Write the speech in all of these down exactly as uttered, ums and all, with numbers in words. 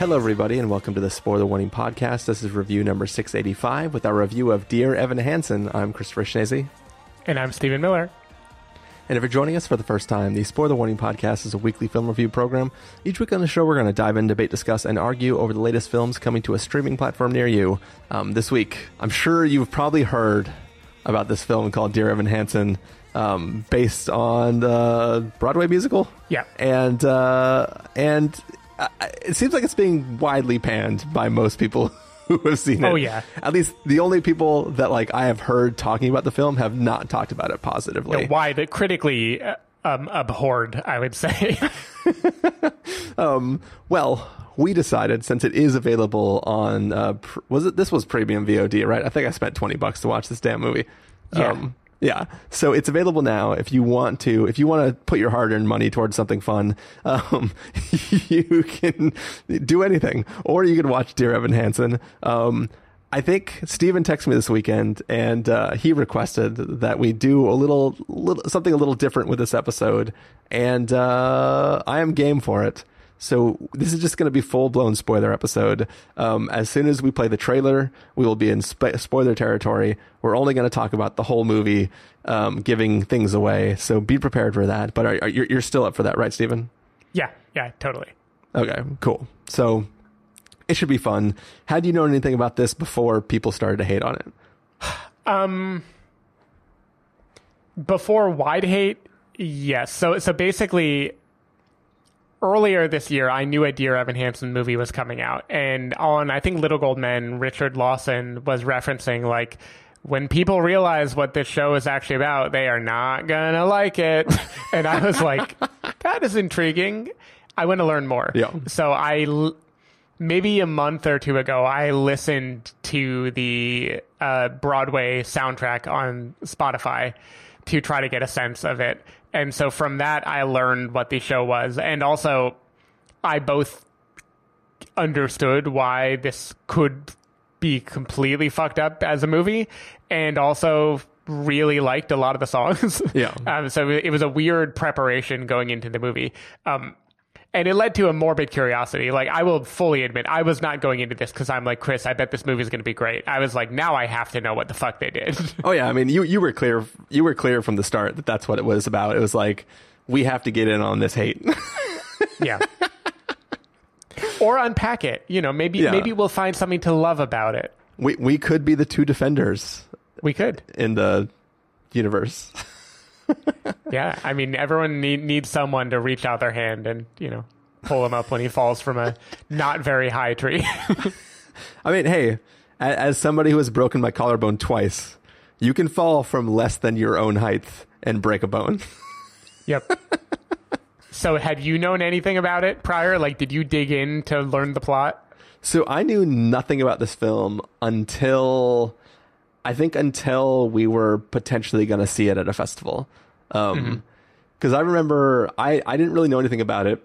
Hello, everybody, and welcome to the Spoiler Warning Podcast. This is review number six eighty-five with our review of Dear Evan Hansen. I'm Christopher Schnese. And I'm Stephen Miller. And if you're joining us for the first time, the Spoiler Warning Podcast is a weekly film review program. Each week on the show, we're going to dive in, debate, discuss, and argue over the latest films coming to a streaming platform near you. Um, this week, I'm sure you've probably heard about this film called Dear Evan Hansen, um, based on the Broadway musical. Yeah. And, uh, and uh, it seems like it's being widely panned by most people who have seen it. Oh, yeah. At least the only people that like I have heard talking about the film have not talked about it positively. Yeah, why? But critically um, abhorred, I would say. um, well, we decided, since it is available on, uh, pr- was it this was premium V O D, right? I think I spent twenty bucks to watch this damn movie. Yeah. Um, yeah. So it's available now. If you want to, if you want to put your hard earned money towards something fun, um, you can do anything, or you can watch Dear Evan Hansen. Um, I think Steven texted me this weekend and, uh, he requested that we do a little, little, something a little different with this episode. And, uh, I am game for it. So this is just going to be full blown spoiler episode. Um, as soon as we play the trailer, we will be in sp- spoiler territory. We're only going to talk about the whole movie, um, giving things away. So be prepared for that. But are, are, you're, you're still up for that, right, Stephen? Yeah. Yeah, totally. Okay, cool. So it should be fun. Had you known anything about this before people started to hate on it? Um, before wide hate? Yes. So, so basically, earlier this year, I knew a Dear Evan Hansen movie was coming out. And on, I think, Little Gold Men, Richard Lawson was referencing, like, when people realize what this show is actually about, they are not going to like it. And I was like, that is intriguing. I want to learn more. Yeah. So I, l- maybe a month or two ago, I listened to the uh, Broadway soundtrack on Spotify to try to get a sense of it. And so from that, I learned what the show was. And also, I both understood why this could be completely fucked up as a movie, and also really liked a lot of the songs. Yeah. um, so it was a weird preparation going into the movie. Um, and it led to a morbid curiosity. Like, I will fully admit, I was not going into this because I'm like, Chris, I bet this movie is going to be great. I was like, now I have to know what the fuck they did. Oh, yeah. I mean, you, you were clear. You were clear from the start that that's what it was about. It was like, we have to get in on this hate. Yeah. Or unpack it. You know, maybe yeah. maybe we'll find something to love about it. We we could be the two defenders. We could. In the universe. Yeah, I mean, everyone need, needs someone to reach out their hand and, you know, pull him up when he falls from a not very high tree. I mean, hey, as somebody who has broken my collarbone twice, you can fall from less than your own height and break a bone. Yep. So had you known anything about it prior? Like, did you dig in to learn the plot? So I knew nothing about this film until... I think until we were potentially going to see it at a festival. Because um, mm-hmm. I remember I, I didn't really know anything about it.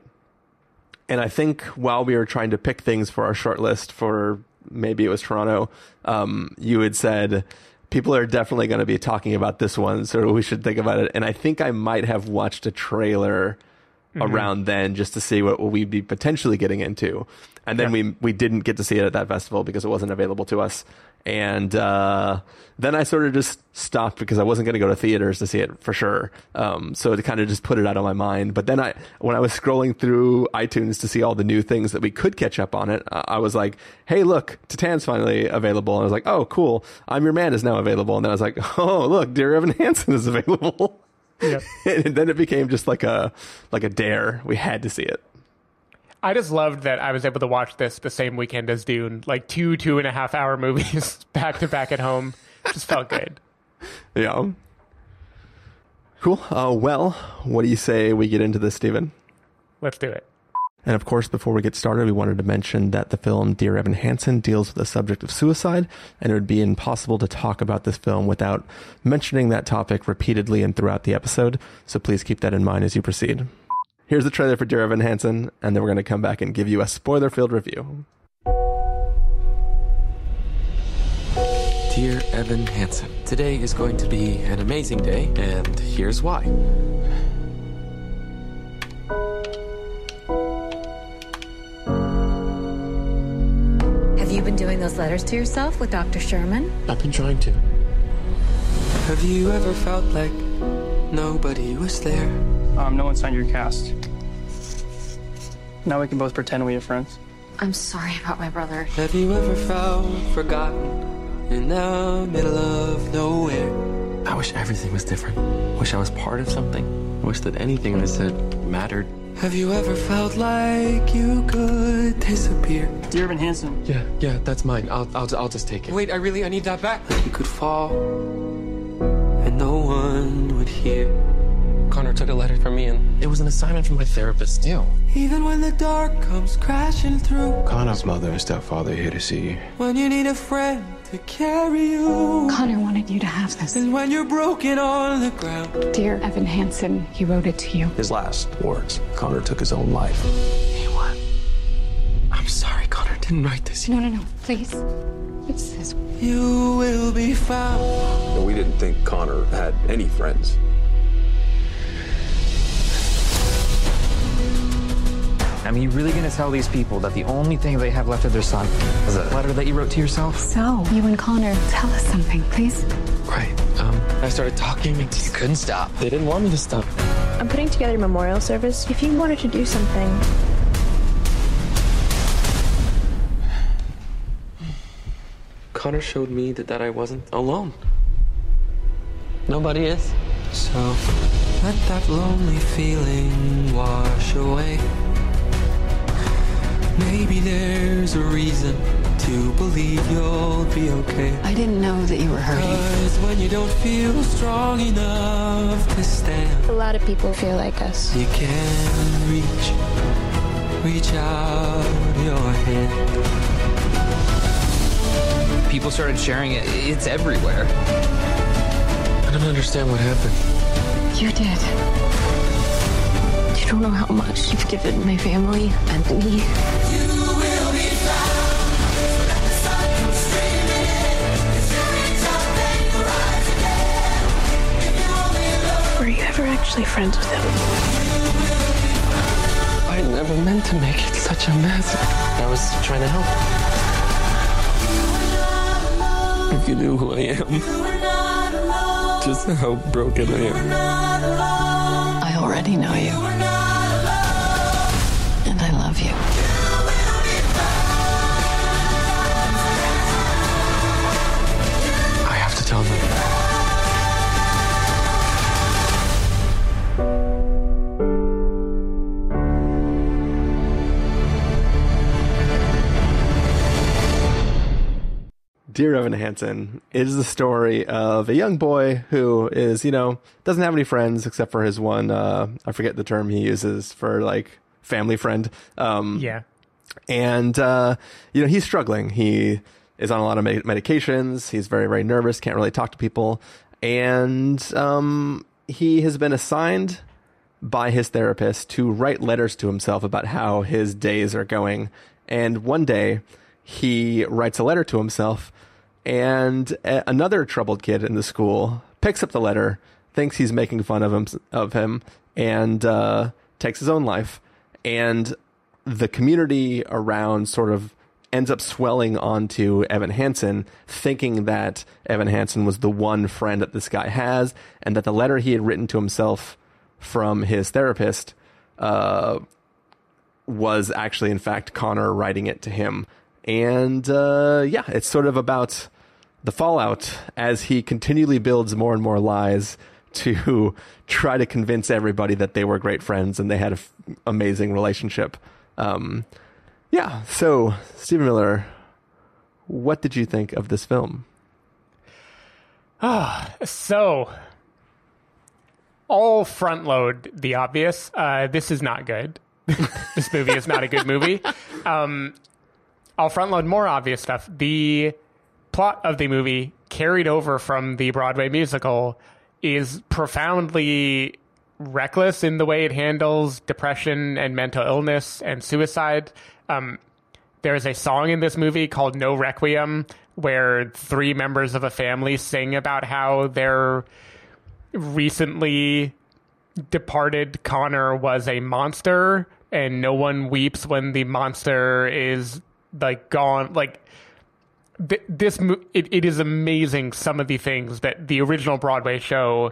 And I think while we were trying to pick things for our short list for maybe it was Toronto, um, you had said, people are definitely going to be talking about this one, so we should think about it. And I think I might have watched a trailer mm-hmm. around then just to see what we'd be potentially getting into. And then yeah. we we didn't get to see it at that festival because it wasn't available to us. And uh, then I sort of just stopped because I wasn't going to go to theaters to see it for sure. Um, so to kind of just put it out of my mind. But then I, when I was scrolling through iTunes to see all the new things that we could catch up on it, I was like, hey, look, Titan's finally available. And I was like, oh, cool. I'm Your Man is now available. And then I was like, oh, look, Dear Evan Hansen is available. Yep. And then it became just like a like a dare. We had to see it. I just loved that I was able to watch this the same weekend as Dune, like two, two and a half hour movies back to back at home. Just felt good. Yeah. Cool. Uh, well, what do you say we get into this, Stephen? Let's do it. And of course, before we get started, we wanted to mention that the film Dear Evan Hansen deals with the subject of suicide, and it would be impossible to talk about this film without mentioning that topic repeatedly and throughout the episode. So please keep that in mind as you proceed. Here's the trailer for Dear Evan Hansen, and then we're going to come back and give you a spoiler-filled review. Dear Evan Hansen, today is going to be an amazing day, and here's why. you been doing those letters to yourself with Doctor Sherman? I've been trying to. Have you ever felt like nobody was there? Um, no one signed your cast. Now we can both pretend we have friends. I'm sorry about my brother. Have you ever felt forgotten in the middle of nowhere? I wish everything was different. Wish I was part of something. Wish that anything I said mattered. Have you ever felt like you could disappear? Dear Evan Hansen. Yeah, yeah, that's mine. I'll, I'll, I'll just take it. Wait, I really, I need that back. You could fall, and no one would hear. Connor took a letter from me, and it was an assignment from my therapist. Ew. Even when the dark comes crashing through. Connor's mother and stepfather here to see you. When you need a friend to carry you. Connor wanted you to have this. And when you're broken on the ground. Dear Evan Hansen, he wrote it to you. His last words. Connor took his own life. Hey, what? I'm sorry, Connor didn't write this. No, no, no, please. It's this. You will be found. We didn't think Connor had any friends. I mean, you really gonna tell these people that the only thing they have left of their son is a letter that you wrote to yourself? So, you and Connor, tell us something, please. Right, um, I started talking and you couldn't stop. They didn't want me to stop. I'm putting together a memorial service. If you wanted to do something... Connor showed me that, that I wasn't alone. Nobody is. So, let that lonely feeling wash away. Maybe there's a reason to believe you'll be okay. I didn't know that you were hurting. Because when you don't feel strong enough to stand. A lot of people feel like us. You can reach, reach out your hand. People started sharing it. It's everywhere. I don't understand what happened. You did. I don't know how much you've given my family and me. You will be found. Let the sun come streaming in. If you reach out, then you rise again. If you only love. Were you ever actually friends with him? I never meant to make it such a mess. I was trying to help. If you knew who I am, just how broken I am. I already know you. Dear Evan Hansen is the story of a young boy who is, you know, doesn't have any friends except for his one, uh, I forget the term he uses for, like, family friend. Um, yeah. And, uh, you know, he's struggling. He is on a lot of med- medications. He's very, very nervous, can't really talk to people. And um, he has been assigned by his therapist to write letters to himself about how his days are going. And one day he writes a letter to himself. And another troubled kid in the school picks up the letter, thinks he's making fun of him, of him and uh, takes his own life. And the community around sort of ends up swelling onto Evan Hansen, thinking that Evan Hansen was the one friend that this guy has, and that the letter he had written to himself from his therapist uh, was actually, in fact, Connor writing it to him. And uh, yeah, it's sort of about the fallout as he continually builds more and more lies to try to convince everybody that they were great friends and they had an f- amazing relationship. Um, yeah, so Stephen Miller, what did you think of this film? Ah, oh, so all front load the obvious. Uh, this is not good. This movie is not a good movie. Um, I'll front load more obvious stuff. The plot of the movie, carried over from the Broadway musical, is profoundly reckless in the way it handles depression and mental illness and suicide. Um, there is a song in this movie called No Requiem, where three members of a family sing about how their recently departed Connor was a monster, and no one weeps when the monster is like gone, like th- this, it, it is amazing. Some of the things that the original Broadway show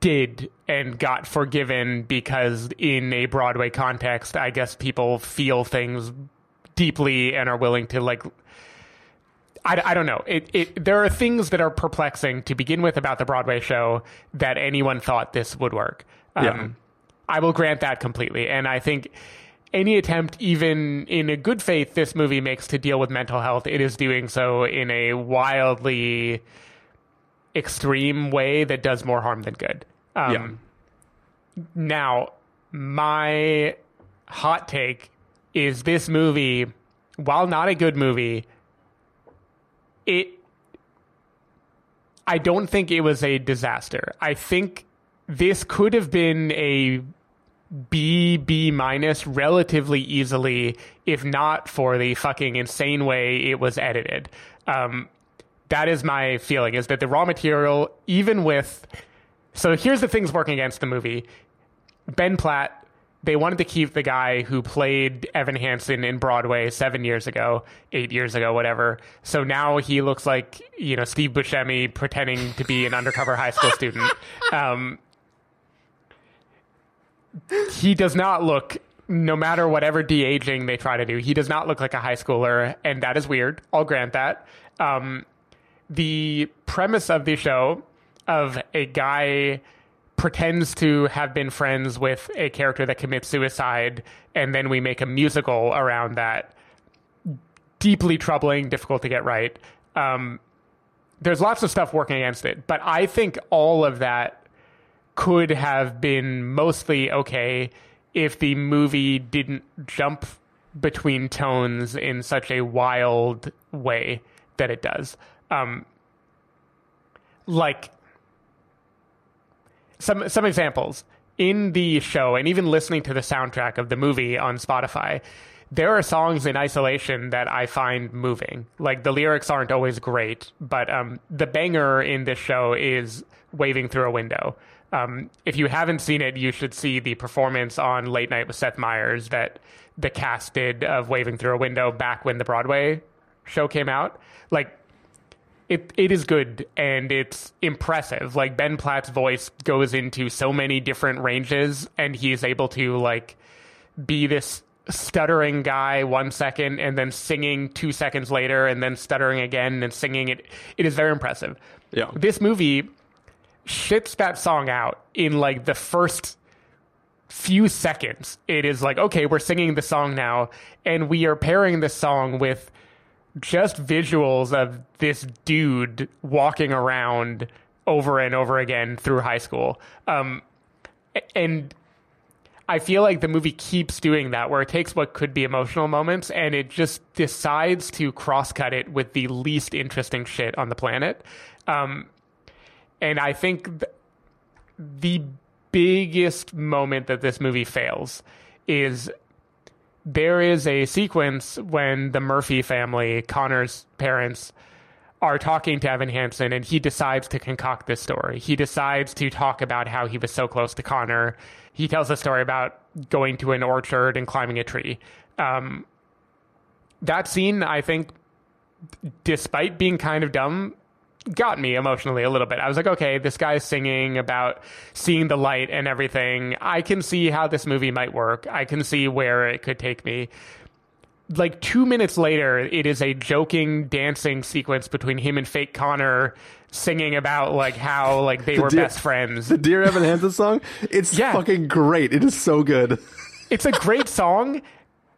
did and got forgiven because in a Broadway context, I guess people feel things deeply and are willing to like, I, I don't know. It, it, there are things that are perplexing to begin with about the Broadway show that anyone thought this would work. Um, yeah. I will grant that completely. And I think any attempt, even in a good faith, this movie makes to deal with mental health, it is doing so in a wildly extreme way that does more harm than good. Um, yeah. Now, my hot take is this movie, while not a good movie, it, I don't think it was a disaster. I think this could have been a B, B minus relatively easily, if not for the fucking insane way it was edited. Um, that is my feeling, is that the raw material, even with... So here's the things working against the movie. Ben Platt, they wanted to keep the guy who played Evan Hansen in Broadway seven years ago, eight years ago, whatever. So now he looks like, you know, Steve Buscemi pretending to be an undercover high school student. Um, he does not look, no matter whatever de-aging they try to do, he does not look like a high schooler, and that is weird. I'll grant that. Um, the premise of the show of a guy pretends to have been friends with a character that commits suicide, and then we make a musical around that. Deeply troubling, difficult to get right. Um, there's lots of stuff working against it, but I think all of that could have been mostly okay if the movie didn't jump between tones in such a wild way that it does. Um, like some, some examples in the show, and even listening to the soundtrack of the movie on Spotify, there are songs in isolation that I find moving. Like the lyrics aren't always great, but, um, the banger in this show is Waving Through a Window. Um, if you haven't seen it, you should see the performance on Late Night with Seth Meyers that the cast did of Waving Through a Window back when the Broadway show came out. Like, It it is good, and it's impressive. Like, Ben Platt's voice goes into so many different ranges, and he's able to, like, be this stuttering guy one second and then singing two seconds later and then stuttering again and singing it. It is very impressive. Yeah. This movie shits that song out in, like, the first few seconds. It is like, okay, we're singing the song now, and we are pairing this song with just visuals of this dude walking around over and over again through high school. Um, and I feel like the movie keeps doing that, where it takes what could be emotional moments and it just decides to cross-cut it with the least interesting shit on the planet. Um, and I think th- the biggest moment that this movie fails is... there is a sequence when the Murphy family, Connor's parents, are talking to Evan Hansen, and he decides to concoct this story. He decides to talk about how he was so close to Connor. He tells a story about going to an orchard and climbing a tree. Um, that scene, I think, despite being kind of dumb, got me emotionally a little bit. I was like, okay, this guy's singing about seeing the light and everything. I can see how this movie might work. I can see where it could take me. Like two minutes later, it is a joking dancing sequence between him and fake Connor singing about like how like they the were dear, best friends. The Dear Evan Hansen song. It's yeah. fucking great. It is so good. It's a great song.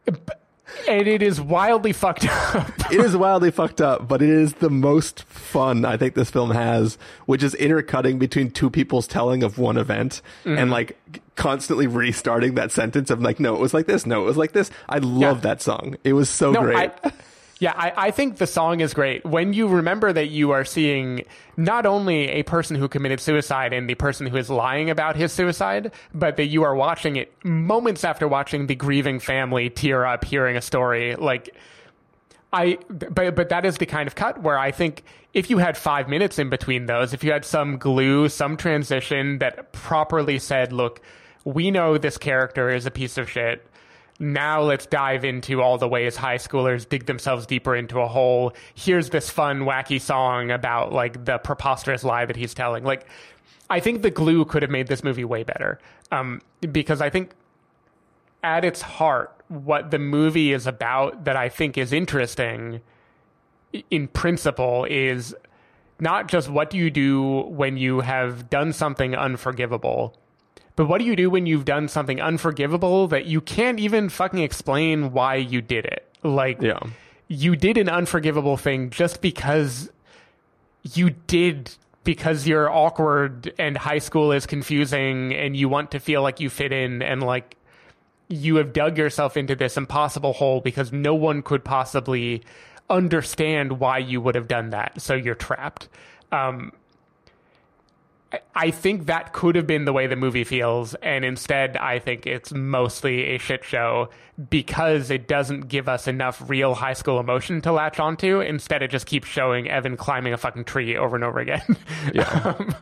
But and it is wildly fucked up. It is wildly fucked up, but it is the most fun I think this film has, which is intercutting between two people's telling of one event mm-hmm. and like constantly restarting that sentence of like, no, it was like this. No, it was like this. I love yeah. that song. It was so no, great. I, yeah, I, I think the song is great. When you remember that you are seeing not only a person who committed suicide and the person who is lying about his suicide, but that you are watching it moments after watching the grieving family tear up hearing a story. Like, I, but, but that is the kind of cut where I think if you had five minutes in between those, if you had some glue, some transition that properly said, look, we know this character is a piece of shit. now let's dive into all the ways high schoolers dig themselves deeper into a hole. Here's this fun, wacky song about, like, the preposterous lie that he's telling. Like, I think the glue could have made this movie way better. Um, because I think at its heart, what the movie is about that I think is interesting in principle is not just what do you do when you have done something unforgivable, but what do you do when you've done something unforgivable that you can't even fucking explain why you did it? Like, yeah. you did an unforgivable thing just because you did, because you're awkward and high school is confusing and you want to feel like you fit in, and, like, you have dug yourself into this impossible hole because no one could possibly understand why you would have done that. So you're trapped. Um, I think that could have been the way the movie feels, and instead I think it's mostly a shit show because it doesn't give us enough real high school emotion to latch onto. Instead, it just keeps showing Evan climbing a fucking tree over and over again. Yeah. um,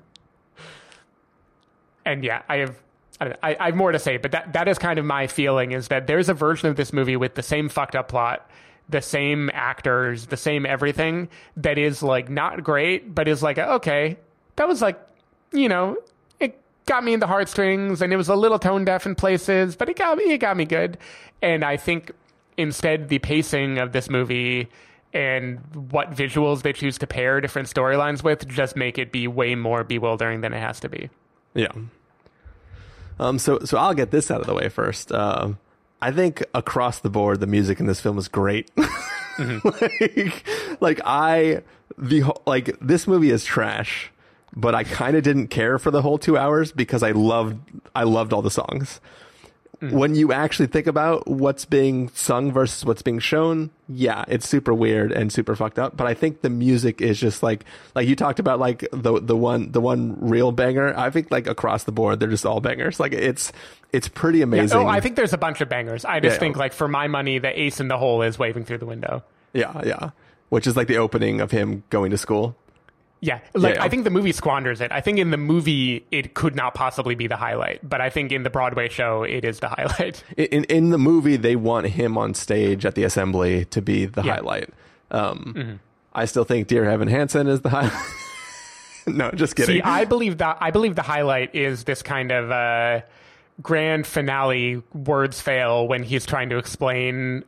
and yeah, I have I, don't know, I, I have more to say, but that, that is kind of my feeling, is that there's a version of this movie with the same fucked up plot, the same actors, the same everything, that is, like, not great, but is like, okay, that was, like, you know, it got me in the heartstrings, and it was a little tone deaf in places, but it got me, it got me good. And I think instead the pacing of this movie and what visuals they choose to pair different storylines with just make it be way more bewildering than it has to be. Yeah. Um. So, so I'll get this out of the way first. Uh, I think across the board, the music in this film is great. Mm-hmm. like, like I, the like this movie is trash, but I kind of didn't care for the whole two hours because I loved, I loved all the songs. Mm. When you actually think about what's being sung versus what's being shown, yeah, it's super weird and super fucked up. But I think the music is just like, like you talked about, like the the one the one real banger. I think, like, across the board, they're just all bangers. Like, it's it's pretty amazing. Yeah. Oh, I think there's a bunch of bangers. I just yeah. think, like, for my money, the ace in the hole is Waving Through the Window. Yeah, yeah, which is like the opening of him going to school. Yeah, like yeah, yeah. I think the movie squanders it. I think in the movie it could not possibly be the highlight, but I think in the Broadway show it is the highlight. In in the movie, they want him on stage at the assembly to be the yeah. highlight. Um, mm-hmm. I still think Dear Evan Hansen is the highlight. No, just kidding. See, I believe that I believe the highlight is this kind of uh, grand finale. Words fail when he's trying to explain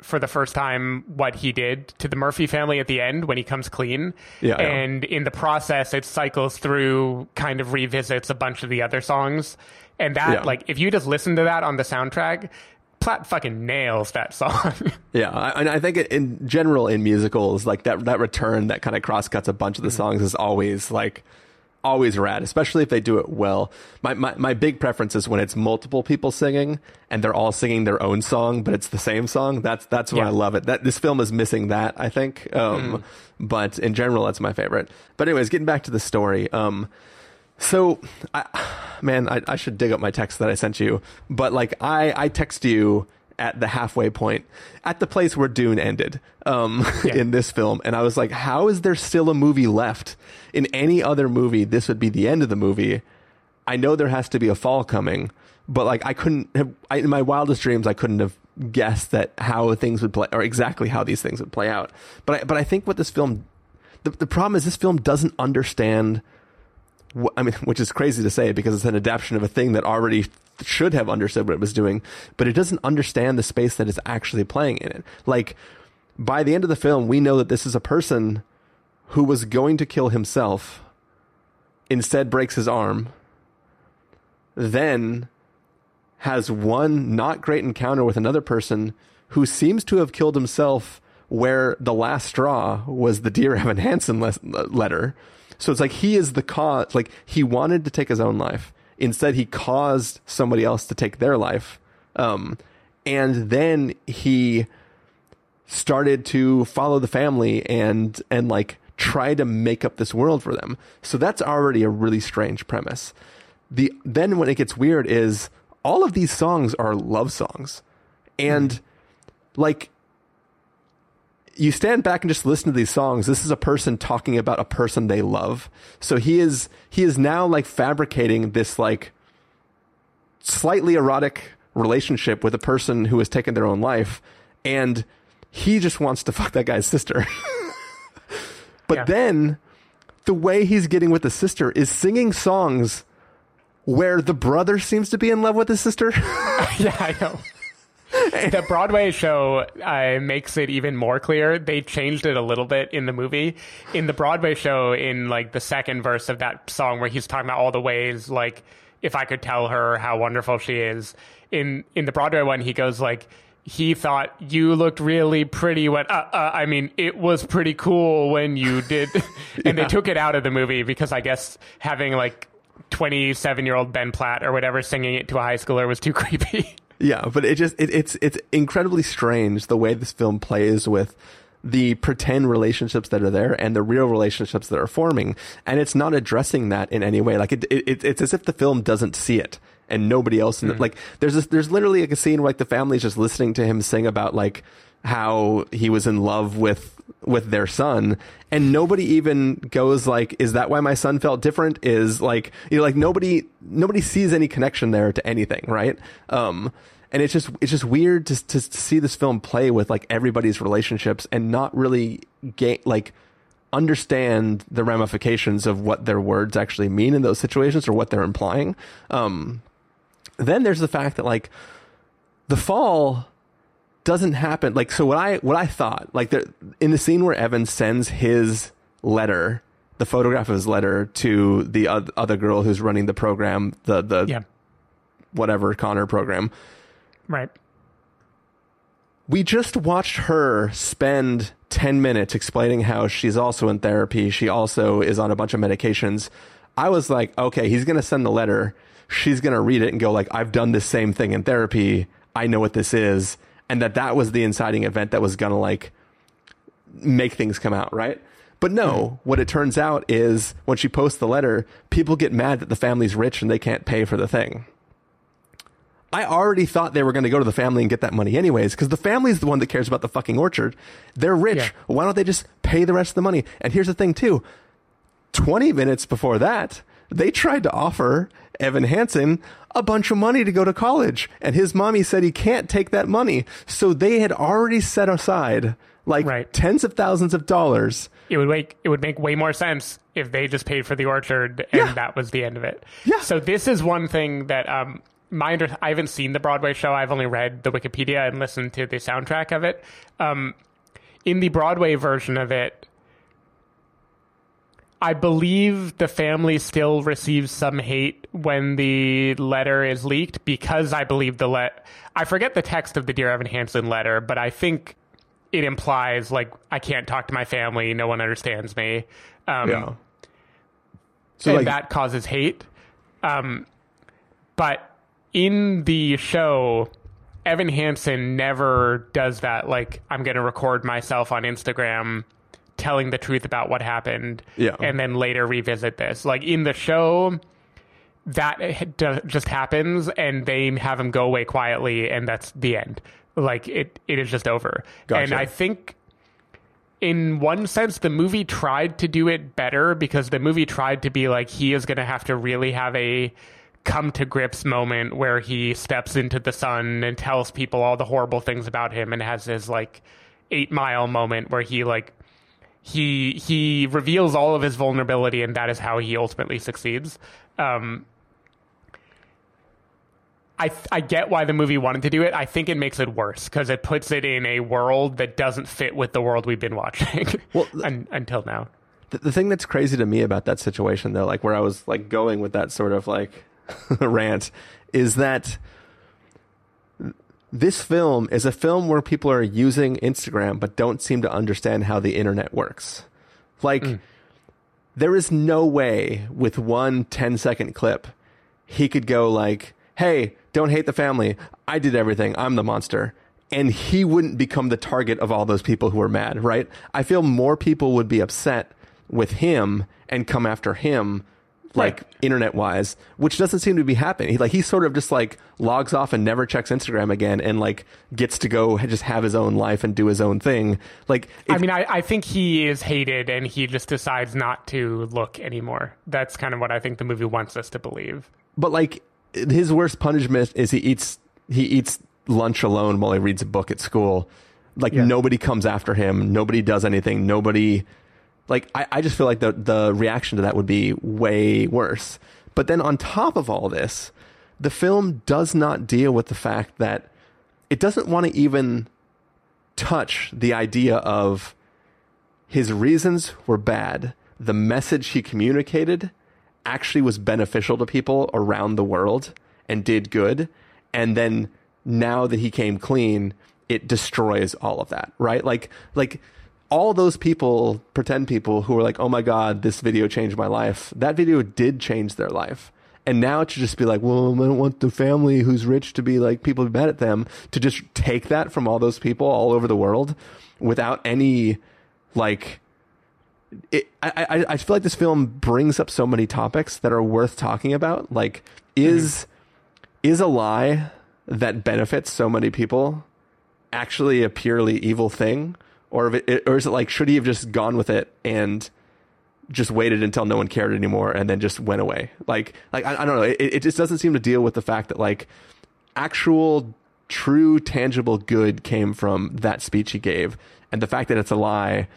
for the first time what he did to the Murphy family at the end when he comes clean. Yeah, and yeah. in the process, it cycles through, kind of revisits a bunch of the other songs. And that, yeah. like, if you just listen to that on the soundtrack, Platt fucking nails that song. Yeah, I, and I think in general in musicals, like, that that return that kind of cross-cuts a bunch of the mm-hmm. songs is always, like, always rad, especially if they do it well. My, my my big preference is when it's multiple people singing and they're all singing their own song, but it's the same song. That's that's when yeah. I love it. That this film is missing that, I think. Um, mm. But in general, that's my favorite. But anyways, getting back to the story. Um, so, I, man, I, I should dig up my text that I sent you. But, like, I I text you at the halfway point, at the place where Dune ended, um, yeah. in this film. And I was like, how is there still a movie left? In any other movie, this would be the end of the movie. I know there has to be a fall coming, but, like, I couldn't have, I, in my wildest dreams, I couldn't have guessed that how things would play, or exactly how these things would play out. But I, but I think what this film, the, the problem is this film doesn't understand, wh- I mean, which is crazy to say because it's an adaptation of a thing that already should have understood what it was doing, but it doesn't understand the space that it's actually playing in it. Like, by the end of the film, we know that this is a person who was going to kill himself, instead breaks his arm, then has one not great encounter with another person who seems to have killed himself, where the last straw was the Dear Evan Hansen letter. So it's like he is the cause. Like, he wanted to take his own life. Instead, he caused somebody else to take their life. Um, and then he started to follow the family and, and like, try to make up this world for them. So that's already a really strange premise. The Then when it gets weird is all of these songs are love songs. And, mm. like, you stand back and just listen to these songs. This is a person talking about a person they love. So he is, he is now, like, fabricating this, like, slightly erotic relationship with a person who has taken their own life, and he just wants to fuck that guy's sister. But yeah. Then the way he's getting with the sister is singing songs where the brother seems to be in love with his sister. Yeah, I know. The Broadway show uh, makes it even more clear. They changed it a little bit in the movie. In the Broadway show, in like the second verse of that song where he's talking about all the ways, like, if I could tell her how wonderful she is. In in the Broadway one, he goes like, he thought you looked really pretty when, uh, uh, I mean, it was pretty cool when you did. And yeah. They took it out of the movie because I guess having like twenty-seven-year-old Ben Platt or whatever singing it to a high schooler was too creepy. Yeah, but it just it, it's it's incredibly strange the way this film plays with the pretend relationships that are there and the real relationships that are forming, and it's not addressing that in any way. Like it, it it's as if the film doesn't see it, and nobody else. In mm. the, like there's this, there's literally like a scene where like the family's just listening to him sing about like how he was in love with with their son, and nobody even goes like, is that why my son felt different? Is like, you know, like nobody nobody sees any connection there to anything, right? Um and it's just it's just weird to to see this film play with like everybody's relationships and not really get like understand the ramifications of what their words actually mean in those situations or what they're implying. Um then there's the fact that like the fall doesn't happen. Like, so what I, what I thought, like there, in the scene where Evan sends his letter, the photograph of his letter to the other girl who's running the program, the, the yeah. whatever Connor program. Right. We just watched her spend ten minutes explaining how she's also in therapy. She also is on a bunch of medications. I was like, okay, he's going to send the letter. She's going to read it and go like, I've done this same thing in therapy. I know what this is. And that that was the inciting event that was going to like make things come out, right? But no, what it turns out is when she posts the letter, people get mad that the family's rich and they can't pay for the thing. I already thought they were going to go to the family and get that money anyways, because the family's the one that cares about the fucking orchard. They're rich. Yeah. Why don't they just pay the rest of the money? And here's the thing too. twenty minutes before that, they tried to offer Evan Hansen a bunch of money to go to college, and his mommy said he can't take that money. So they had already set aside like right. tens of thousands of dollars. It would make it would make way more sense if they just paid for the orchard and yeah. that was the end of it. Yeah. So this is one thing that um my under- I haven't seen the Broadway show. I've only read the Wikipedia and listened to the soundtrack of it. Um, in the Broadway version of it, I believe the family still receives some hate when the letter is leaked because I believe the let I forget the text of the Dear Evan Hansen letter, but I think it implies like, I can't talk to my family. No one understands me. Um, yeah. So and like, that causes hate. Um, but in the show, Evan Hansen never does that. Like, I'm going to record myself on Instagram telling the truth about what happened yeah. and then later revisit this. Like in the show, that just happens and they have him go away quietly and that's the end. Like it, it is just over. Gotcha. And I think in one sense, the movie tried to do it better because the movie tried to be like, he is going to have to really have a come to grips moment where he steps into the sun and tells people all the horrible things about him and has his like eight mile moment where he like, He he reveals all of his vulnerability, and that is how he ultimately succeeds. Um, I I get why the movie wanted to do it. I think it makes it worse because it puts it in a world that doesn't fit with the world we've been watching well, un, until now. The, the thing that's crazy to me about that situation, though, like where I was like going with that sort of like rant, is that this film is a film where people are using Instagram but don't seem to understand how the internet works. Like, mm. there is no way with one ten-second clip he could go like, hey, don't hate the family. I did everything. I'm the monster. And he wouldn't become the target of all those people who are mad, right? I feel more people would be upset with him and come after him like right. internet wise, which doesn't seem to be happening. He, like he sort of just like logs off and never checks Instagram again and like gets to go just have his own life and do his own thing. Like, I mean, I, I think he is hated and he just decides not to look anymore. That's kind of what I think the movie wants us to believe. But like his worst punishment is he eats he eats lunch alone while he reads a book at school. Like, yeah. Nobody comes after him. Nobody does anything. Nobody, like, I, I just feel like the, the reaction to that would be way worse. But then on top of all this, the film does not deal with the fact that it doesn't want to even touch the idea of his reasons were bad. The message he communicated actually was beneficial to people around the world and did good. And then now that he came clean, it destroys all of that, right? Like, like all those people, pretend people who were like, oh my God, this video changed my life. That video did change their life. And now it should just be like, well, I don't want the family who's rich to be like, people mad at them, to just take that from all those people all over the world without any, like, it, I, I, I feel like this film brings up so many topics that are worth talking about. Like, is, mm-hmm. is a lie that benefits so many people actually a purely evil thing? Or, if it, or is it like, should he have just gone with it and just waited until no one cared anymore and then just went away? Like, like I, I don't know. It, it just doesn't seem to deal with the fact that, like, actual, true, tangible good came from that speech he gave. And the fact that it's a lie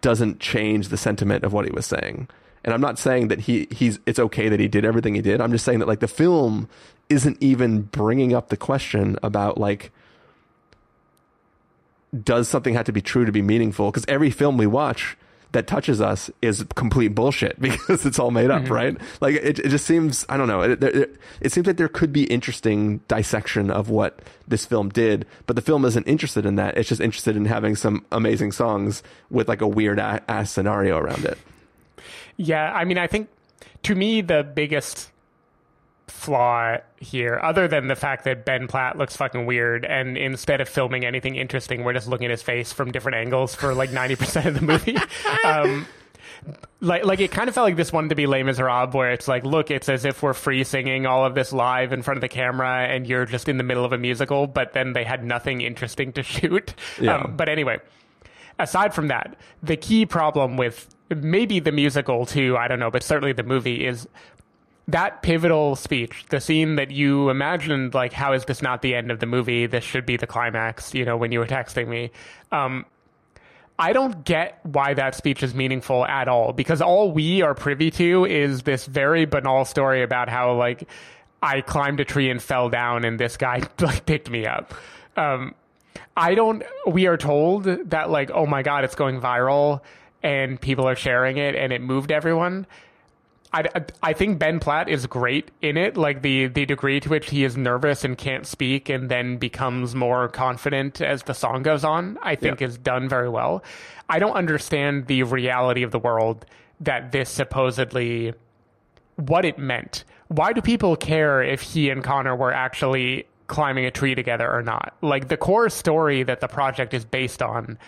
doesn't change the sentiment of what he was saying. And I'm not saying that he he's it's okay that he did everything he did. I'm just saying that, like, the film isn't even bringing up the question about, like, does something have to be true to be meaningful? Because every film we watch that touches us is complete bullshit because it's all made up, mm-hmm. right? Like, it, it just seems, I don't know. It, it, it seems like there could be interesting dissection of what this film did, but the film isn't interested in that. It's just interested in having some amazing songs with, like, a weird ass scenario around it. Yeah. I mean, I think to me, the biggest flaw here, other than the fact that Ben Platt looks fucking weird, and instead of filming anything interesting, we're just looking at his face from different angles for like ninety percent of the movie. um, like, like it kind of felt like this wanted to be Les Miserables, where it's like, look, it's as if we're free singing all of this live in front of the camera and you're just in the middle of a musical, but then they had nothing interesting to shoot. Yeah. Um, but anyway, aside from that, the key problem with maybe the musical too, I don't know, but certainly the movie is that pivotal speech, the scene that you imagined, like, how is this not the end of the movie? This should be the climax, you know, when you were texting me. Um, I don't get why that speech is meaningful at all, because all we are privy to is this very banal story about how, like, I climbed a tree and fell down and this guy, like, picked me up. Um, I don't, we are told that, like, oh my God, it's going viral and people are sharing it and it moved everyone. I, I think Ben Platt is great in it, like the, the degree to which he is nervous and can't speak and then becomes more confident as the song goes on, I think yeah. is done very well. I don't understand the reality of the world that this supposedly, what it meant. Why do people care if he and Connor were actually climbing a tree together or not? Like, the core story that the project is based on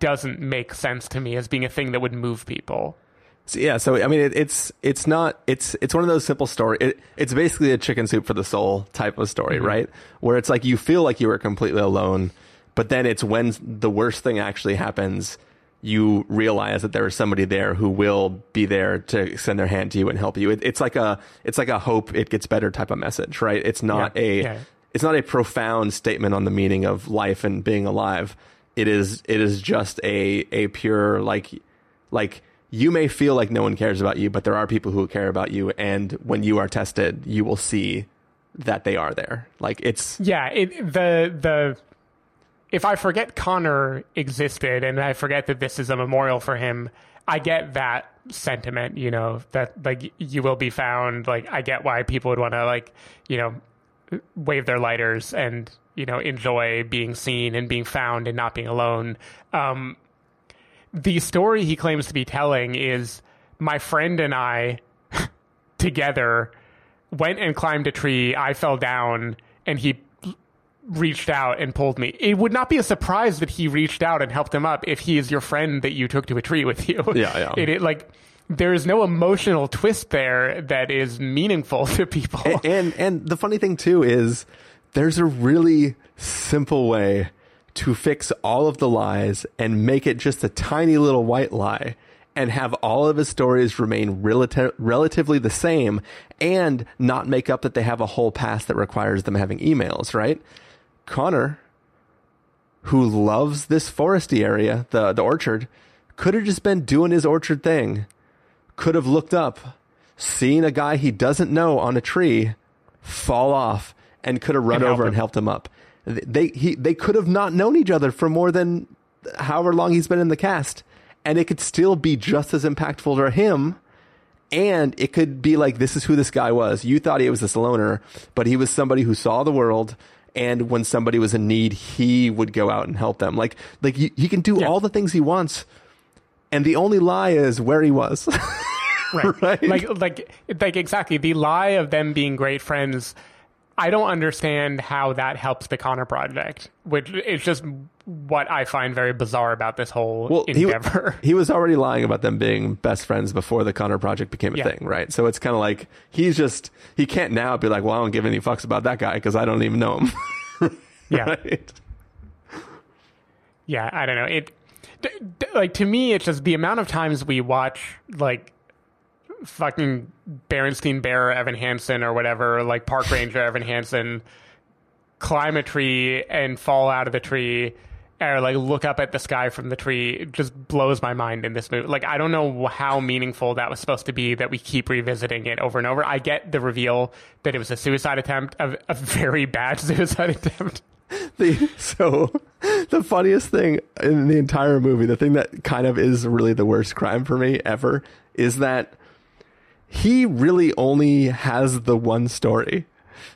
doesn't make sense to me as being a thing that would move people. So, yeah, so I mean, it, it's it's not it's it's one of those simple story. It, it's basically a chicken soup for the soul type of story, mm-hmm. right? Where it's like you feel like you were completely alone, but then it's when the worst thing actually happens, you realize that there is somebody there who will be there to extend their hand to you and help you. It, it's like a it's like a hope it gets better type of message, right? It's not yeah. a yeah. it's not a profound statement on the meaning of life and being alive. It is it is just a a pure like like. You may feel like no one cares about you, but there are people who care about you. And when you are tested, you will see that they are there. Like it's yeah. It, the the if I forget Connor existed and I forget that this is a memorial for him, I get that sentiment. You know, that like you will be found. Like I get why people would want to like you know wave their lighters and you know enjoy being seen and being found and not being alone. Um, The story he claims to be telling is my friend and I together went and climbed a tree. I fell down and he reached out and pulled me. It would not be a surprise that he reached out and helped him up if he is your friend that you took to a tree with you. Yeah, yeah. It, it, like there is no emotional twist there that is meaningful to people. And, and and the funny thing too is there's a really simple way to fix all of the lies and make it just a tiny little white lie and have all of his stories remain relative, relatively the same and not make up that they have a whole past that requires them having emails, right? Connor, who loves this foresty area, the, the orchard, could have just been doing his orchard thing, could have looked up, seen a guy he doesn't know on a tree fall off, and could have run and over and helped him up. They he they could have not known each other for more than however long he's been in the cast, and it could still be just as impactful to him. And it could be like, this is who this guy was. You thought he was this loner, but he was somebody who saw the world. And when somebody was in need, he would go out and help them. Like, like he, he can do yeah. all the things he wants. And the only lie is where he was. right. right. Like, like, like exactly. The lie of them being great friends. I don't understand how that helps the Connor project, which is just what I find very bizarre about this whole well, endeavor. He, he was already lying about them being best friends before the Connor project became a yeah. thing, right? So it's kind of like he's just, he can't now be like, well, I don't give any fucks about that guy because I don't even know him. yeah. Right? Yeah, I don't know. It d- d- like to me, it's just the amount of times we watch, like, fucking Berenstain Bear Evan Hansen or whatever, like park ranger Evan Hansen climb a tree and fall out of the tree or like look up at the sky from the tree. It just blows my mind in this movie. Like, I don't know how meaningful that was supposed to be that we keep revisiting it over and over. I get the reveal that it was a suicide attempt, a, a very bad suicide attempt. The, so the funniest thing in the entire movie, the thing that kind of is really the worst crime for me ever, is that he really only has the one story.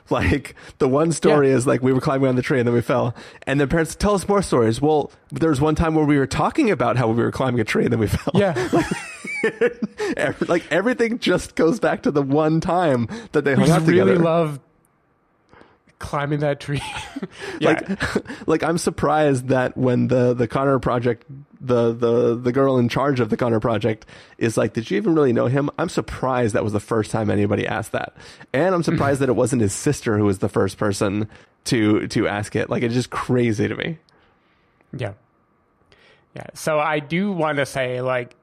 Like, the one story yeah. is, like, we were climbing on the tree and then we fell. And the parents tell us more stories. Well, there was one time where we were talking about how we were climbing a tree and then we fell. Yeah. Like, like everything just goes back to the one time that they hung out together. We really love climbing that tree. yeah. Like, like, I'm surprised that when the, the Connor Project... The, the the girl in charge of the Connor Project is like, did you even really know him? I'm surprised that was the first time anybody asked that. And I'm surprised that it wasn't his sister who was the first person to to ask it. Like, it's just crazy to me. Yeah. Yeah. So I do want to say, like,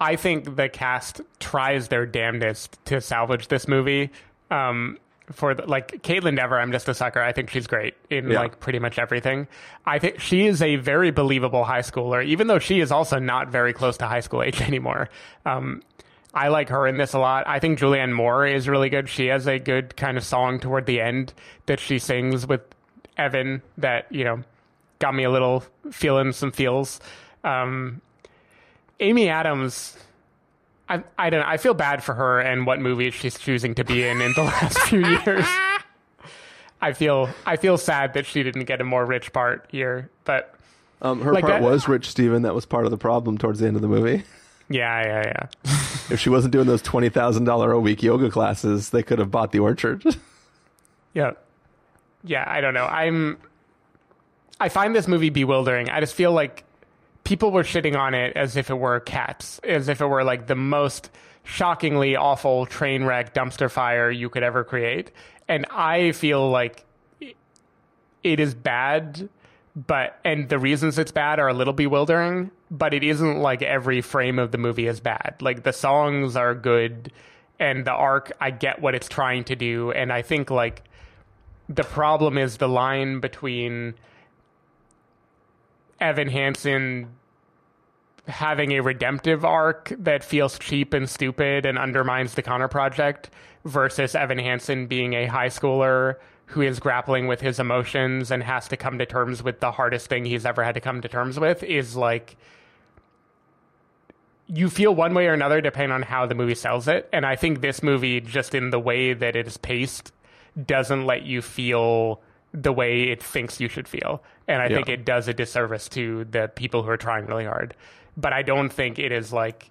I think the cast tries their damnedest to salvage this movie. Um, for the, like, Caitlin Dever, I'm just a sucker. I think she's great in yeah. like pretty much everything. I think she is a very believable high schooler, even though she is also not very close to high school age anymore. Um, I like her in this a lot. I think Julianne Moore is really good. She has a good kind of song toward the end that she sings with Evan that, you know, got me a little feeling some feels. Um, Amy Adams... I, I don't know. I feel bad for her and what movies she's choosing to be in in the last few years. I feel I feel sad that she didn't get a more rich part here, but um, her like part that, was rich, Stephen. That was part of the problem towards the end of the movie. Yeah, yeah, yeah. If she wasn't doing those twenty thousand dollar a week yoga classes, they could have bought the orchard. yeah, yeah. I don't know. I'm. I find this movie bewildering. I just feel like. People were shitting on it as if it were cats, as if it were like the most shockingly awful train wreck dumpster fire you could ever create. And I feel like it is bad, but, and the reasons it's bad are a little bewildering, but it isn't like every frame of the movie is bad. Like, the songs are good and the arc, I get what it's trying to do. And I think like the problem is the line between Evan Hansen having a redemptive arc that feels cheap and stupid and undermines the Connor Project versus Evan Hansen being a high schooler who is grappling with his emotions and has to come to terms with the hardest thing he's ever had to come to terms with is like, you feel one way or another depending on how the movie sells it. And I think this movie, just in the way that it is paced, doesn't let you feel the way it thinks you should feel. And I yeah. think it does a disservice to the people who are trying really hard. But I don't think it is, like,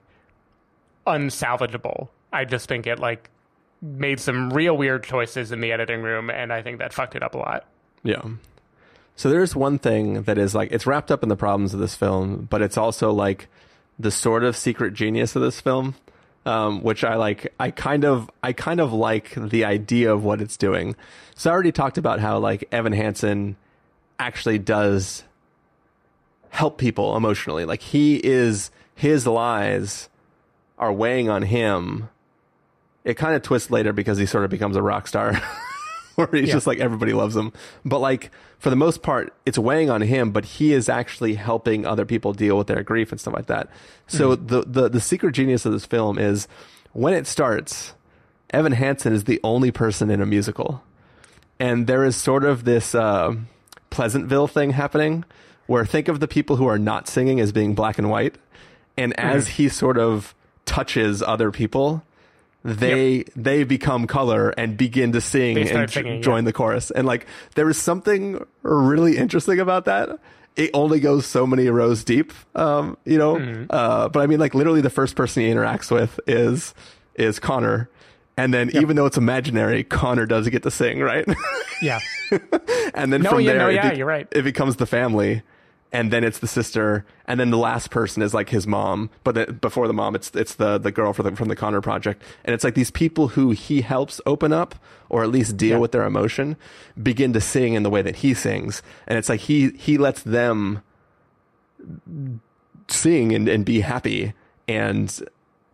unsalvageable. I just think it, like, made some real weird choices in the editing room, and I think that fucked it up a lot. Yeah. So there's one thing that is, like, it's wrapped up in the problems of this film, but it's also, like, the sort of secret genius of this film, um, which I, like, I kind of, I kind of like the idea of what it's doing. So I already talked about how, like, Evan Hansen... actually does help people emotionally. Like, he is, his lies are weighing on him. It kind of twists later because he sort of becomes a rock star where he's yeah. just like, everybody loves him. But like, for the most part, it's weighing on him, but he is actually helping other people deal with their grief and stuff like that. So mm-hmm. the, the, the secret genius of this film is when it starts, Evan Hansen is the only person in a musical. And there is sort of this uh, Pleasantville thing happening where think of the people who are not singing as being black and white. And as mm-hmm. he sort of touches other people, they yep. they become color and begin to sing and singing, join yeah. the chorus. And like, there is something really interesting about that. It only goes so many rows deep, um, you know. Mm-hmm. Uh, but I mean, like, literally the first person he interacts with is is Connor. And then yep. even though it's imaginary, Connor does get to sing, right? Yeah. And then no, from there, no, yeah, it, be- you're right. it becomes the family. And then it's the sister. And then the last person is like his mom. But the, before the mom, it's it's the, the girl from the, from the Connor Project. And it's like these people who he helps open up or at least deal yeah. with their emotion begin to sing in the way that he sings. And it's like he, he lets them sing and, and be happy. And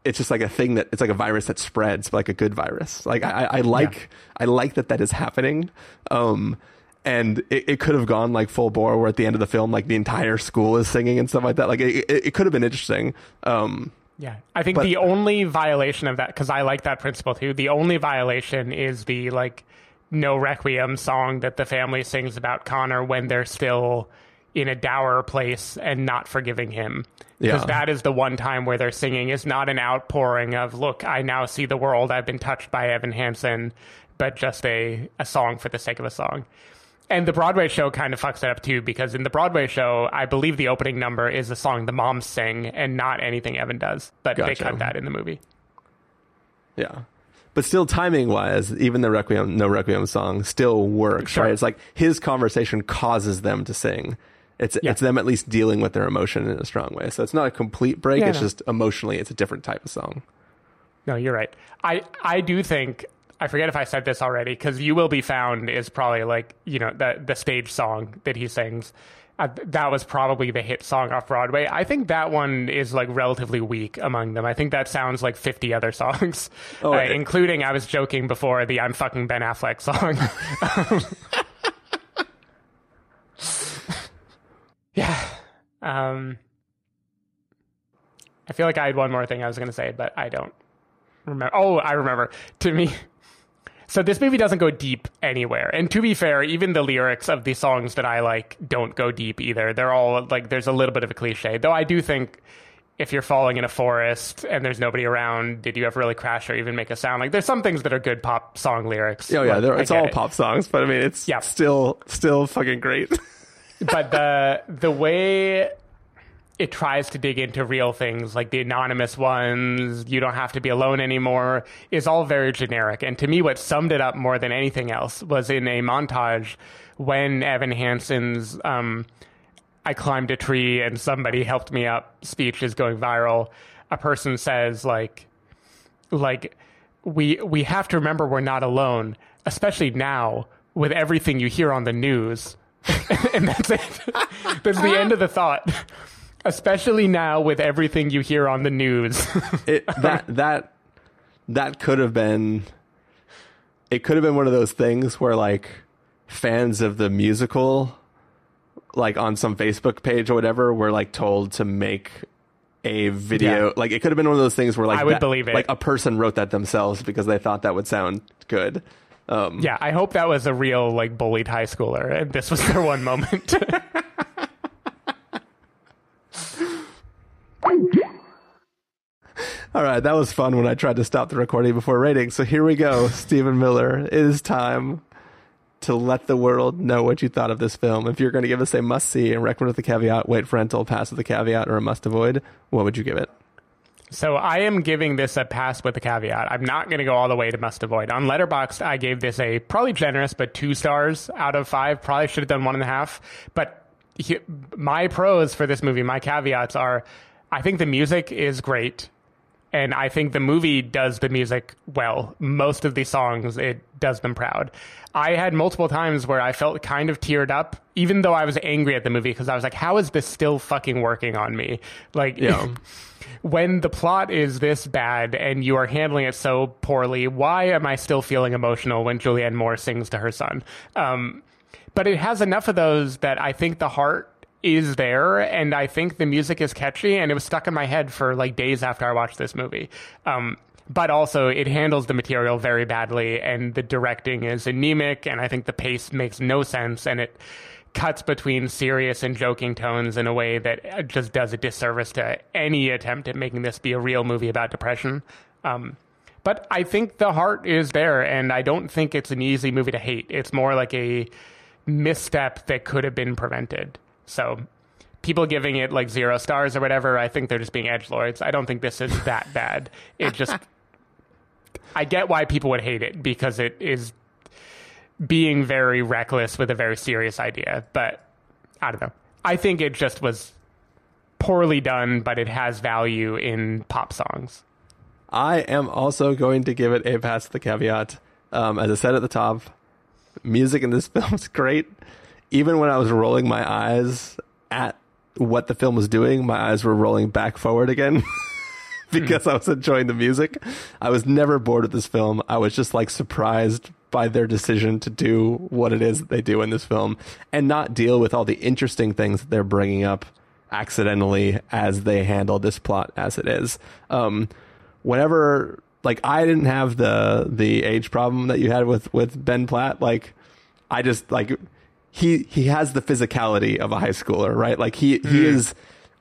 it's just like a thing that it's like a virus that spreads, but like a good virus. Like I, I like, yeah. I like that that is happening. Um, and it, it could have gone like full bore where at the end of the film, like the entire school is singing and stuff like that. Like it, it, it could have been interesting. Um, yeah. I think but, the only violation of that, cause I like that principle too. The only violation is the like No Requiem song that the family sings about Connor when they're still in a dour place and not forgiving him. Because yeah. that is the one time where they're singing is not an outpouring of, look, I now see the world, I've been touched by Evan Hansen, but just a, a song for the sake of a song. And the Broadway show kind of fucks it up too, because in the Broadway show, I believe the opening number is the song the moms sing and not anything Evan does. But gotcha. They cut that in the movie. Yeah. But still, timing-wise, even the Requiem, No Requiem song still works, sure. right? It's like his conversation causes them to sing. It's yeah. it's them at least dealing with their emotion in a strong way. So it's not a complete break. Yeah, it's no. just emotionally, it's a different type of song. No, you're right. I, I do think, I forget if I said this already, because You Will Be Found is probably like, you know, the, the stage song that he sings. Uh, that was probably the hit song off Broadway. I think that one is like relatively weak among them. I think that sounds like fifty other songs, oh, uh, it, including, I was joking before, the I'm fucking Ben Affleck song. um, Yeah. Um, I feel like I had one more thing I was going to say, but I don't remember. Oh, I remember. To me. So this movie doesn't go deep anywhere. And to be fair, even the lyrics of the songs that I like don't go deep either. They're all like, there's a little bit of a cliche, though. I do think if you're falling in a forest and there's nobody around, did you ever really crash or even make a sound? Like, there's some things that are good pop song lyrics. Oh, yeah. Like, it's all it. pop songs, but I mean, it's yeah. still, still fucking great. But the the way it tries to dig into real things, like the anonymous ones, you don't have to be alone anymore, is all very generic. And to me, what summed it up more than anything else was in a montage when Evan Hansen's um, I climbed a tree and somebody helped me up speech is going viral. A person says, like, like we we have to remember we're not alone, especially now with everything you hear on the news. And that's it. That's the end of the thought. Especially now with everything you hear on the news. it, that that that could have been. It could have been one of those things where like fans of the musical, like on some Facebook page or whatever, were like told to make a video. Yeah. Like it could have been one of those things where like I would that, believe it. Like a person wrote that themselves because they thought that would sound good. Um, yeah, I hope that was a real, like, bullied high schooler, and this was their one moment. All right, that was fun when I tried to stop the recording before rating. So here we go, Stephen Miller. It is time to let the world know what you thought of this film. If you're going to give us a must-see and recommend with a caveat, wait for rental, pass with a caveat, or a must-avoid, what would you give it? So I am giving this a pass with a caveat. I'm not going to go all the way to must avoid. On Letterboxd, I gave this a probably generous, but two stars out of five. Probably should have done one and a half. But he, my pros for this movie, my caveats are, I think the music is great. And I think the movie does the music well. Most of the songs, it does them proud. I had multiple times where I felt kind of teared up, even though I was angry at the movie, because I was like, how is this still fucking working on me? Like, yeah. you know, when the plot is this bad and you are handling it so poorly, why am I still feeling emotional when Julianne Moore sings to her son? Um, but it has enough of those that I think the heart is there, and I think the music is catchy, and it was stuck in my head for like days after I watched this movie. Um, but also it handles the material very badly, and the directing is anemic, and I think the pace makes no sense, and it cuts between serious and joking tones in a way that just does a disservice to any attempt at making this be a real movie about depression. Um, but I think the heart is there, and I don't think it's an easy movie to hate. It's more like a misstep that could have been prevented. So people giving it like zero stars or whatever, I think they're just being edgelords. I don't think this is that bad. It just, I get why people would hate it, because it is being very reckless with a very serious idea. But I don't know. I think it just was poorly done, but it has value in pop songs. I am also going to give it a pass with the caveat. Um, as I said at the top, music in this film is great. Even when I was rolling my eyes at what the film was doing, my eyes were rolling back forward again because mm. I was enjoying the music. I was never bored with this film. I was just like surprised by their decision to do what it is that they do in this film and not deal with all the interesting things that they're bringing up accidentally as they handle this plot as it is. Um, whenever, like, I didn't have the the age problem that you had with, with Ben Platt. Like, I just, like... He he has the physicality of a high schooler, right? Like he, mm. he is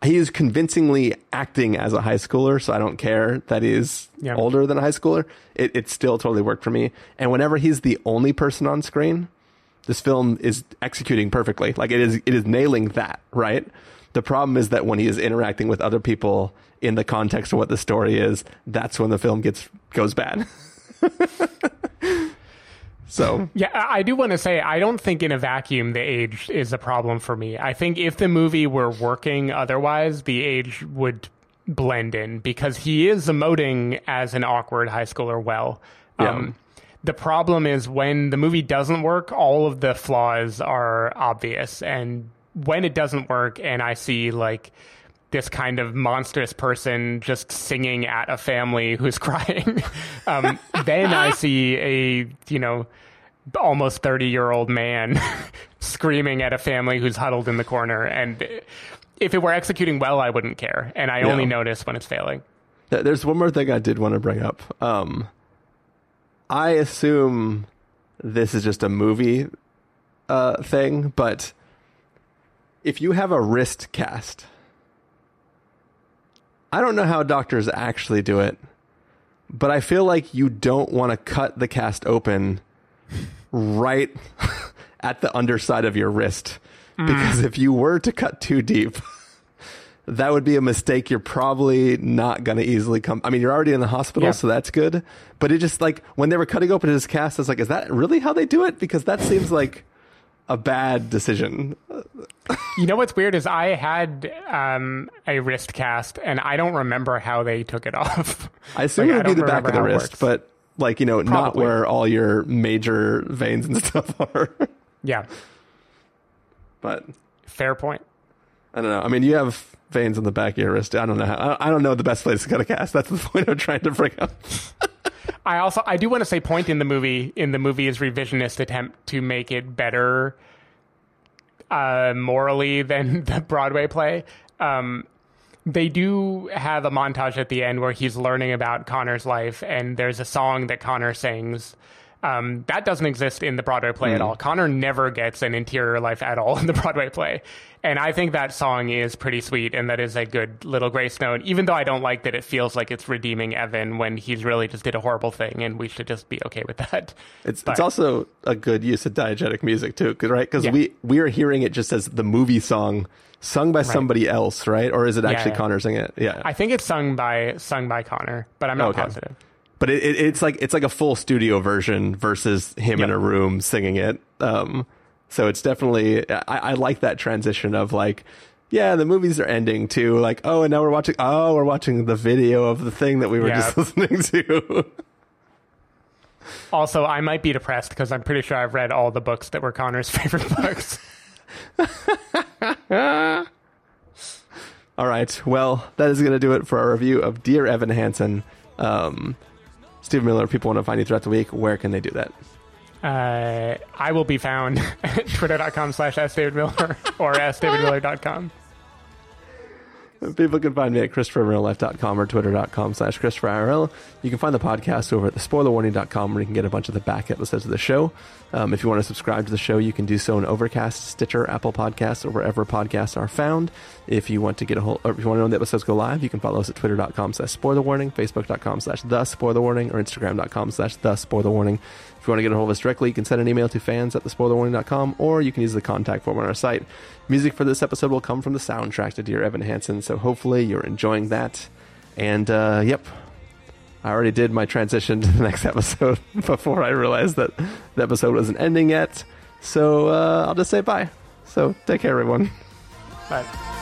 he is convincingly acting as a high schooler, so I don't care that he's yeah. older than a high schooler. It it still totally worked for me. And whenever he's the only person on screen, this film is executing perfectly. Like it is it is nailing that, right? The problem is that when he is interacting with other people in the context of what the story is, that's when the film gets goes bad. So yeah, I do want to say, I don't think in a vacuum the age is a problem for me. I think if the movie were working otherwise, the age would blend in, because he is emoting as an awkward high schooler well. Yeah. Um, the problem is when the movie doesn't work, all of the flaws are obvious. And when it doesn't work and I see like this kind of monstrous person just singing at a family who's crying. Um, then I see a, you know, almost thirty-year-old man screaming at a family who's huddled in the corner. And if it were executing well, I wouldn't care. And I yeah. only notice when it's failing. There's one more thing I did want to bring up. Um, I assume this is just a movie uh, thing, but if you have a wrist cast... I don't know how doctors actually do it, but I feel like you don't want to cut the cast open right at the underside of your wrist, mm. because if you were to cut too deep, that would be a mistake. You're probably not going to easily come. I mean, you're already in the hospital, yeah. so that's good. But it just like when they were cutting open his cast, I was like, is that really how they do it? Because that seems like a bad decision. You know what's weird is I had um, a wrist cast, and I don't remember how they took it off. I assume like, it would be the back of the wrist, but like, you know, probably not where all your major veins and stuff are. Yeah. But fair point. I don't know. I mean, you have veins on the back of your wrist. I don't know how. I don't know the best place to cut a cast. That's the point I'm trying to bring up. I also, I do want to say point in the movie, in the movie's revisionist attempt to make it better uh, morally than the Broadway play. Um, they do have a montage at the end where he's learning about Connor's life, and there's a song that Connor sings. Um, that doesn't exist in the Broadway play mm. at all. Connor never gets an interior life at all in the Broadway play. And I think that song is pretty sweet, and that is a good little grace note, even though I don't like that it feels like it's redeeming Evan when he's really just did a horrible thing, and we should just be okay with that. It's but, it's also a good use of diegetic music, too, right? Because yeah. we, we are hearing it just as the movie song sung by right. somebody else, right? Or is it actually yeah, yeah. Connor singing it? Yeah, I think it's sung by sung by Connor, but I'm not okay. positive. But it, it, it's like it's like a full studio version versus him yep. in a room singing it. Um, so it's definitely I, I like that transition of like yeah, the movies are ending too. Like, oh, and now we're watching, oh, we're watching the video of the thing that we were yeah. just listening to. Also, I might be depressed because I'm pretty sure I've read all the books that were Connor's favorite books. All right. Well, that is going to do it for our review of Dear Evan Hansen. Um, Stephen Miller, if people want to find you throughout the week, where can they do that? Uh, I will be found at twitter.com slash askdavidmiller or askdavidmiller dot com. People can find me at Christopher Muralife dot com or twitter.com slash ChristopherIRL. You can find the podcast over at the spoiler warning dot com where you can get a bunch of the back episodes of the show. Um, if you want to subscribe to the show, you can do so in Overcast, Stitcher, Apple Podcasts, or wherever podcasts are found. If you want to get a whole, or if you want to know when the episodes go live, you can follow us at twitter.com slash spoilerwarning, facebook.com slash thespoilerwarning, or instagram.com slash thespoilerwarning. If you want to get a hold of us directly, you can send an email to fans at the spoiler warning dot com, or you can use the contact form on our site. Music for this episode will come from the soundtrack to Dear Evan Hansen, so hopefully you're enjoying that. And, uh, yep, I already did my transition to the next episode before I realized that the episode wasn't ending yet. So uh, I'll just say bye. So take care, everyone. Bye.